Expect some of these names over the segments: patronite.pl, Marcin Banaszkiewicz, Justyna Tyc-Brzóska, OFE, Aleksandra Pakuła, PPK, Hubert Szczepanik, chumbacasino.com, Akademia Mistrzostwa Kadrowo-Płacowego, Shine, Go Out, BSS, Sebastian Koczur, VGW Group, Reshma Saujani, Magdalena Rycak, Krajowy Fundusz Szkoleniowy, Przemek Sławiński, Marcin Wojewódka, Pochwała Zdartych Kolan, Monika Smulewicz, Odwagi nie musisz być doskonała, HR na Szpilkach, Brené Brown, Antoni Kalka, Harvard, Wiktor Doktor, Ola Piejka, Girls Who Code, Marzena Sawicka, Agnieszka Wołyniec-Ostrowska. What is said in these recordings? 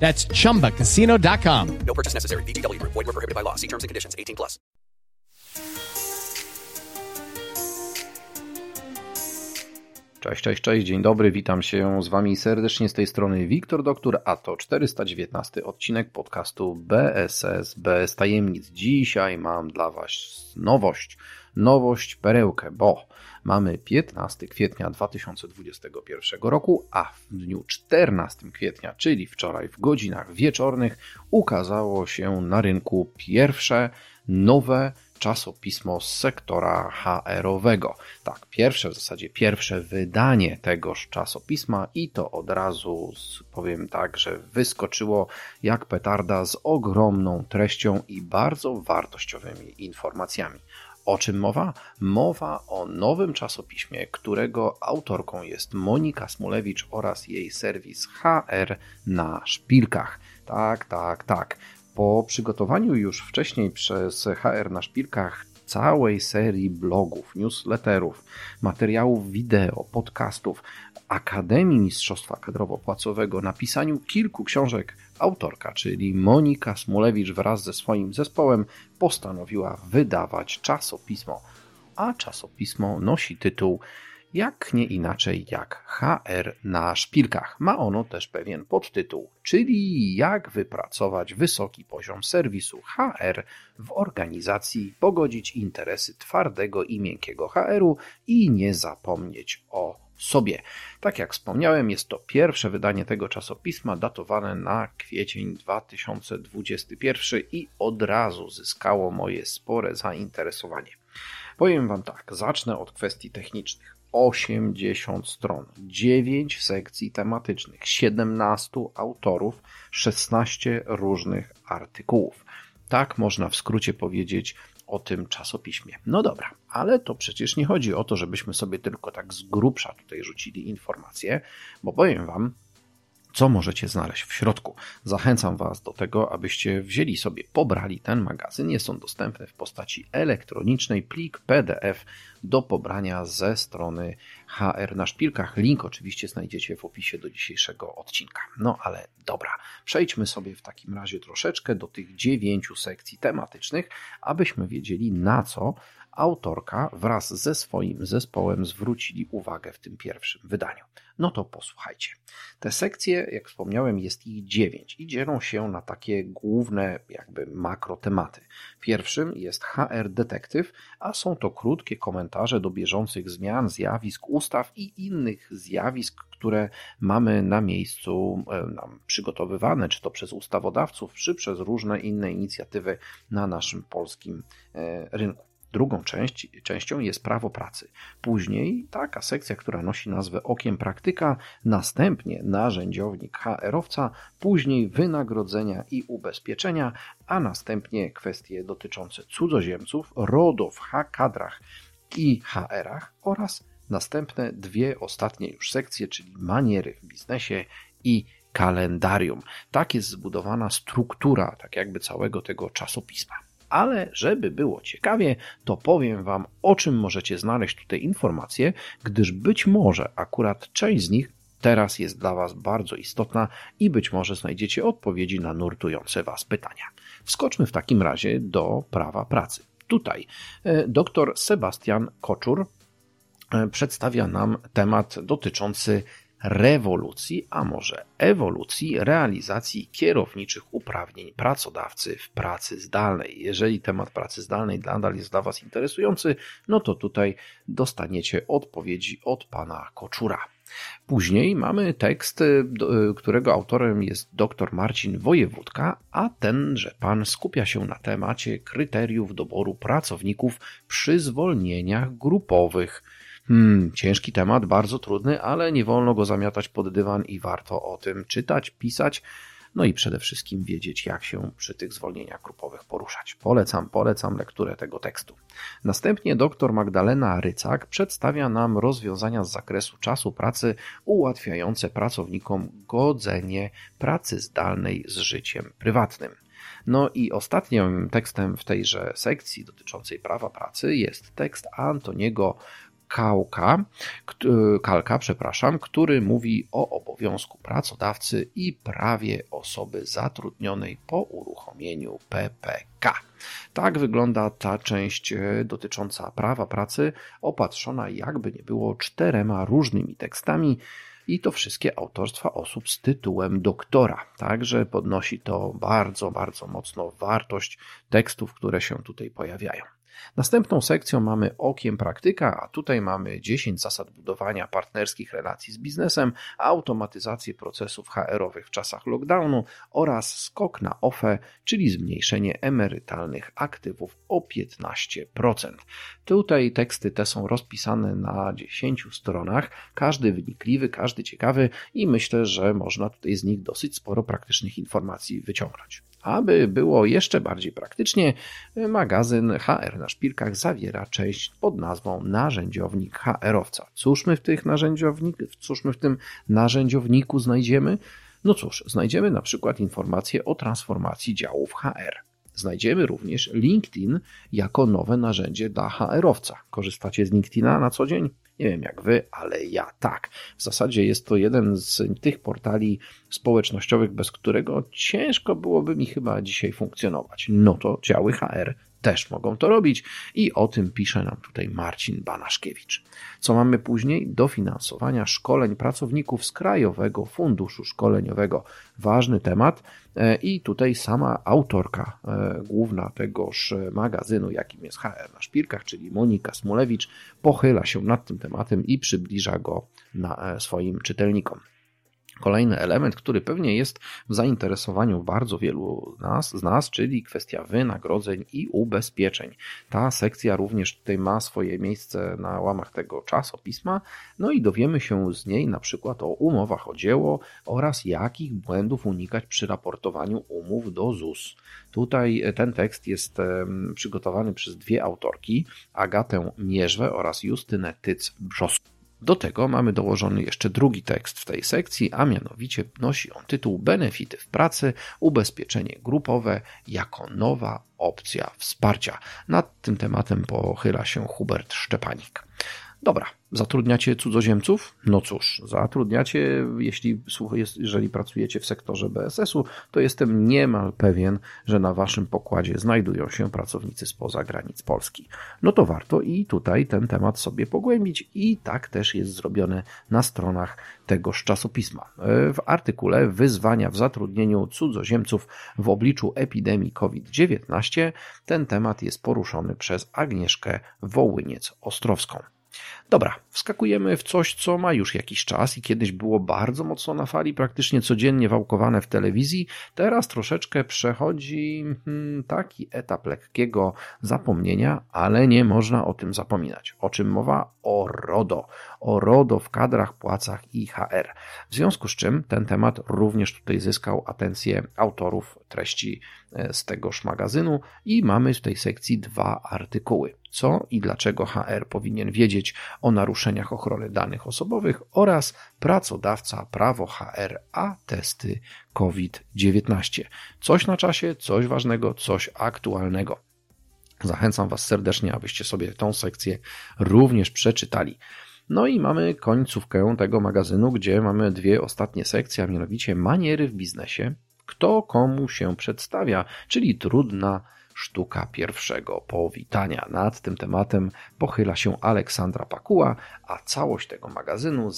That's chumbacasino.com. No purchase necessary. VGW Group. Void where prohibited by law. See terms and conditions. 18+. Cześć. Dzień dobry. Witam się z Wami serdecznie z tej strony Wiktor Doktor, a to 419 odcinek podcastu BSS bez tajemnic. Dzisiaj mam dla Was nowość, perełkę, bo mamy 15 kwietnia 2021 roku, a w dniu 14 kwietnia, czyli wczoraj w godzinach wieczornych, ukazało się na rynku pierwsze nowe czasopismo z sektora HR-owego. Tak, w zasadzie pierwsze wydanie tegoż czasopisma i to od razu powiem tak, że wyskoczyło jak petarda z ogromną treścią i bardzo wartościowymi informacjami. O czym mowa? Mowa o nowym czasopiśmie, którego autorką jest Monika Smulewicz oraz jej serwis HR na Szpilkach. Tak. Po przygotowaniu już wcześniej przez HR na Szpilkach całej serii blogów, newsletterów, materiałów wideo, podcastów, Akademii Mistrzostwa Kadrowo-Płacowego, napisaniu kilku książek, autorka, czyli Monika Smulewicz wraz ze swoim zespołem postanowiła wydawać czasopismo, a czasopismo nosi tytuł jak nie inaczej jak HR na Szpilkach. Ma ono też pewien podtytuł, czyli jak wypracować wysoki poziom serwisu HR w organizacji, pogodzić interesy twardego i miękkiego HR-u i nie zapomnieć o sobie. Tak jak wspomniałem, jest to pierwsze wydanie tego czasopisma datowane na kwiecień 2021 i od razu zyskało moje spore zainteresowanie. Powiem Wam tak, zacznę od kwestii technicznych. 80 stron, 9 sekcji tematycznych, 17 autorów, 16 różnych artykułów. Tak można w skrócie powiedzieć o tym czasopiśmie. No dobra, ale to przecież nie chodzi o to, żebyśmy sobie tylko tak z grubsza tutaj rzucili informacje, bo powiem Wam, co możecie znaleźć w środku. Zachęcam Was do tego, abyście wzięli sobie, pobrali ten magazyn. Jest on dostępny w postaci elektronicznej, plik PDF do pobrania ze strony HR na Szpilkach. Link oczywiście znajdziecie w opisie do dzisiejszego odcinka. No ale dobra, przejdźmy sobie w takim razie troszeczkę do tych 9 sekcji tematycznych, abyśmy wiedzieli, na co autorka wraz ze swoim zespołem zwrócili uwagę w tym pierwszym wydaniu. No to posłuchajcie. Te sekcje, jak wspomniałem, jest ich 9 i dzielą się na takie główne jakby makrotematy. Pierwszym jest HR Detektyw, a są to krótkie komentarze do bieżących zmian, zjawisk, ustaw i innych zjawisk, które mamy na miejscu przygotowywane, czy to przez ustawodawców, czy przez różne inne inicjatywy na naszym polskim rynku. Drugą częścią jest prawo pracy. Później taka sekcja, która nosi nazwę Okiem Praktyka, następnie narzędziownik HR-owca, później wynagrodzenia i ubezpieczenia, a następnie kwestie dotyczące cudzoziemców, RODO w kadrach i HR-ach oraz następne dwie ostatnie już sekcje, czyli maniery w biznesie i kalendarium. Tak jest zbudowana struktura tak jakby całego tego czasopisma. Ale żeby było ciekawie, to powiem Wam, o czym możecie znaleźć tutaj informacje, gdyż być może akurat część z nich teraz jest dla Was bardzo istotna i być może znajdziecie odpowiedzi na nurtujące Was pytania. Wskoczmy w takim razie do prawa pracy. Tutaj dr Sebastian Koczur przedstawia nam temat dotyczący rewolucji, a może ewolucji realizacji kierowniczych uprawnień pracodawcy w pracy zdalnej. Jeżeli temat pracy zdalnej nadal jest dla Was interesujący, no to tutaj dostaniecie odpowiedzi od pana Koczura. Później mamy tekst, którego autorem jest dr Marcin Wojewódka, a tenże pan skupia się na temacie kryteriów doboru pracowników przy zwolnieniach grupowych. Ciężki temat, bardzo trudny, ale nie wolno go zamiatać pod dywan i warto o tym czytać, pisać. no i przede wszystkim wiedzieć, jak się przy tych zwolnieniach grupowych poruszać. Polecam lekturę tego tekstu. Następnie dr Magdalena Rycak przedstawia nam rozwiązania z zakresu czasu pracy ułatwiające pracownikom godzenie pracy zdalnej z życiem prywatnym. No i ostatnim tekstem w tejże sekcji dotyczącej prawa pracy jest tekst Antoniego Kalka, który mówi o obowiązku pracodawcy i prawie osoby zatrudnionej po uruchomieniu PPK. Tak wygląda ta część dotycząca prawa pracy, opatrzona jakby nie było 4 różnymi tekstami, i to wszystkie autorstwa osób z tytułem doktora. Także podnosi to bardzo, bardzo mocno wartość tekstów, które się tutaj pojawiają. Następną sekcją mamy okiem praktyka, a tutaj mamy 10 zasad budowania partnerskich relacji z biznesem, automatyzację procesów HR-owych w czasach lockdownu oraz skok na OFE, czyli zmniejszenie emerytalnych aktywów o 15%. Tutaj teksty te są rozpisane na 10 stronach, każdy wnikliwy, każdy ciekawy i myślę, że można tutaj z nich dosyć sporo praktycznych informacji wyciągnąć. Aby było jeszcze bardziej praktycznie, magazyn HR na Szpilkach zawiera część pod nazwą Narzędziownik HR-owca. Cóż my w tym narzędziowniku znajdziemy? No cóż, znajdziemy na przykład informacje o transformacji działów HR. Znajdziemy również LinkedIn jako nowe narzędzie dla HR-owca. Korzystacie z LinkedIna na co dzień? Nie wiem jak wy, ale ja tak. W zasadzie jest to jeden z tych portali społecznościowych, bez którego ciężko byłoby mi chyba dzisiaj funkcjonować. No to działy HR też mogą to robić i o tym pisze nam tutaj Marcin Banaszkiewicz. Co mamy później? Dofinansowania szkoleń pracowników z Krajowego Funduszu Szkoleniowego. Ważny temat i tutaj sama autorka główna tegoż magazynu, jakim jest HR na Szpilkach, czyli Monika Smulewicz, pochyla się nad tym tematem i przybliża go swoim czytelnikom. Kolejny element, który pewnie jest w zainteresowaniu bardzo wielu z nas, czyli kwestia wynagrodzeń i ubezpieczeń. Ta sekcja również tutaj ma swoje miejsce na łamach tego czasopisma, no i dowiemy się z niej na przykład o umowach o dzieło oraz jakich błędów unikać przy raportowaniu umów do ZUS. Tutaj ten tekst jest przygotowany przez 2 autorki, Agatę Mierzwę oraz Justynę Tyc-Brzóskę. Do tego mamy dołożony jeszcze drugi tekst w tej sekcji, a mianowicie nosi on tytuł Benefity w pracy, ubezpieczenie grupowe jako nowa opcja wsparcia. Nad tym tematem pochyla się Hubert Szczepanik. Dobra, zatrudniacie cudzoziemców? No cóż, zatrudniacie, jeżeli pracujecie w sektorze BSS-u, to jestem niemal pewien, że na waszym pokładzie znajdują się pracownicy spoza granic Polski. No to warto i tutaj ten temat sobie pogłębić i tak też jest zrobione na stronach tegoż czasopisma. W artykule Wyzwania w zatrudnieniu cudzoziemców w obliczu epidemii COVID-19 ten temat jest poruszony przez Agnieszkę Wołyniec-Ostrowską. Dobra, wskakujemy w coś, co ma już jakiś czas i kiedyś było bardzo mocno na fali, praktycznie codziennie wałkowane w telewizji. Teraz troszeczkę przechodzi taki etap lekkiego zapomnienia, ale nie można o tym zapominać. O czym mowa? O RODO w kadrach, płacach i HR. W związku z czym ten temat również tutaj zyskał atencję autorów treści z tegoż magazynu i mamy w tej sekcji 2 artykuły. Co i dlaczego HR powinien wiedzieć o naruszeniach ochrony danych osobowych oraz pracodawca, prawo HR, a testy COVID-19. Coś na czasie, coś ważnego, coś aktualnego. Zachęcam Was serdecznie, abyście sobie tą sekcję również przeczytali. No i mamy końcówkę tego magazynu, gdzie mamy 2 ostatnie sekcje, a mianowicie maniery w biznesie, kto komu się przedstawia, czyli trudna sztuka pierwszego powitania. Nad tym tematem pochyla się Aleksandra Pakuła, a całość tego magazynu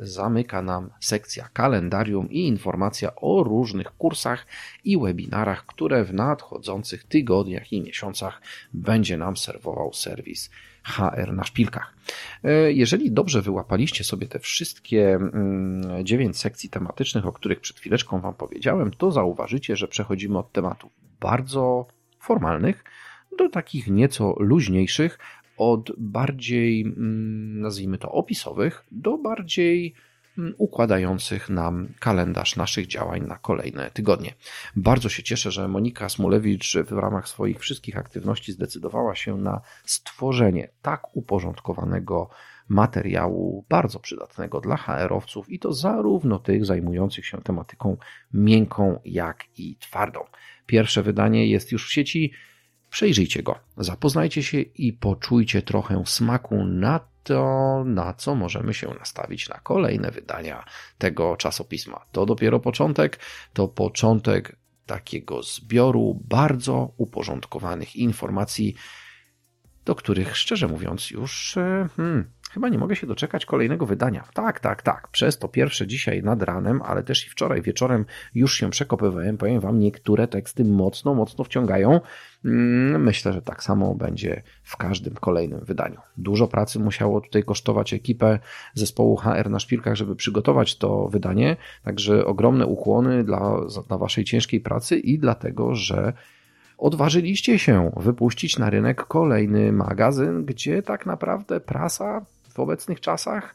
zamyka nam sekcja kalendarium i informacja o różnych kursach i webinarach, które w nadchodzących tygodniach i miesiącach będzie nam serwował serwis HR na Szpilkach. Jeżeli dobrze wyłapaliście sobie te wszystkie 9 sekcji tematycznych, o których przed chwileczką Wam powiedziałem, to zauważycie, że przechodzimy od tematów bardzo formalnych do takich nieco luźniejszych, od bardziej, nazwijmy to, opisowych do bardziej układających nam kalendarz naszych działań na kolejne tygodnie. Bardzo się cieszę, że Monika Smulewicz w ramach swoich wszystkich aktywności zdecydowała się na stworzenie tak uporządkowanego materiału bardzo przydatnego dla HR-owców i to zarówno tych zajmujących się tematyką miękką, jak i twardą. Pierwsze wydanie jest już w sieci. Przejrzyjcie go, zapoznajcie się i poczujcie trochę smaku na to, na co możemy się nastawić na kolejne wydania tego czasopisma. To dopiero początek, to początek takiego zbioru bardzo uporządkowanych informacji, do których szczerze mówiąc już chyba nie mogę się doczekać kolejnego wydania. Tak. Przez to pierwsze dzisiaj nad ranem, ale też i wczoraj wieczorem już się przekopywałem. Powiem wam, niektóre teksty mocno wciągają. Myślę, że tak samo będzie w każdym kolejnym wydaniu. Dużo pracy musiało tutaj kosztować ekipę zespołu HR na Szpilkach, żeby przygotować to wydanie. Także ogromne ukłony dla waszej ciężkiej pracy i dlatego, że odważyliście się wypuścić na rynek kolejny magazyn, gdzie tak naprawdę prasa w obecnych czasach,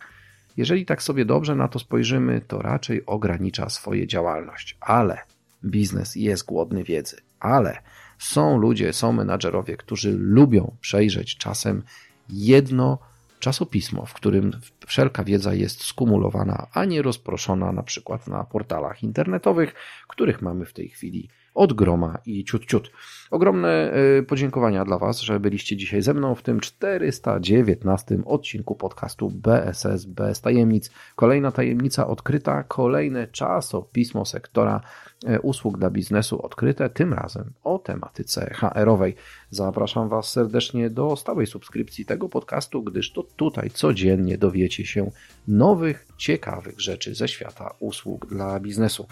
jeżeli tak sobie dobrze na to spojrzymy, to raczej ogranicza swoje działalność. Ale biznes jest głodny wiedzy, ale są ludzie, są menadżerowie, którzy lubią przejrzeć czasem jedno czasopismo, w którym wszelka wiedza jest skumulowana, a nie rozproszona na przykład na portalach internetowych, których mamy w tej chwili od groma i ciut. Ogromne podziękowania dla Was, że byliście dzisiaj ze mną w tym 419 odcinku podcastu BSS bez tajemnic. Kolejna tajemnica odkryta, kolejne czasopismo sektora usług dla biznesu odkryte, tym razem o tematyce HR-owej. Zapraszam Was serdecznie do stałej subskrypcji tego podcastu, gdyż to tutaj codziennie dowiecie się nowych, ciekawych rzeczy ze świata usług dla biznesu.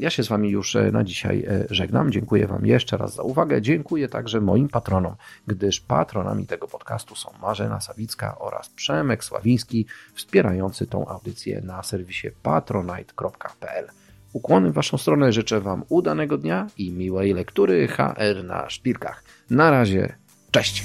Ja się z Wami już na dzisiaj żegnam. Dziękuję Wam jeszcze raz za uwagę. Dziękuję także moim patronom, gdyż patronami tego podcastu są Marzena Sawicka oraz Przemek Sławiński, wspierający tą audycję na serwisie patronite.pl. Ukłony w Waszą stronę, życzę Wam udanego dnia i miłej lektury HR na Szpilkach. Na razie, cześć!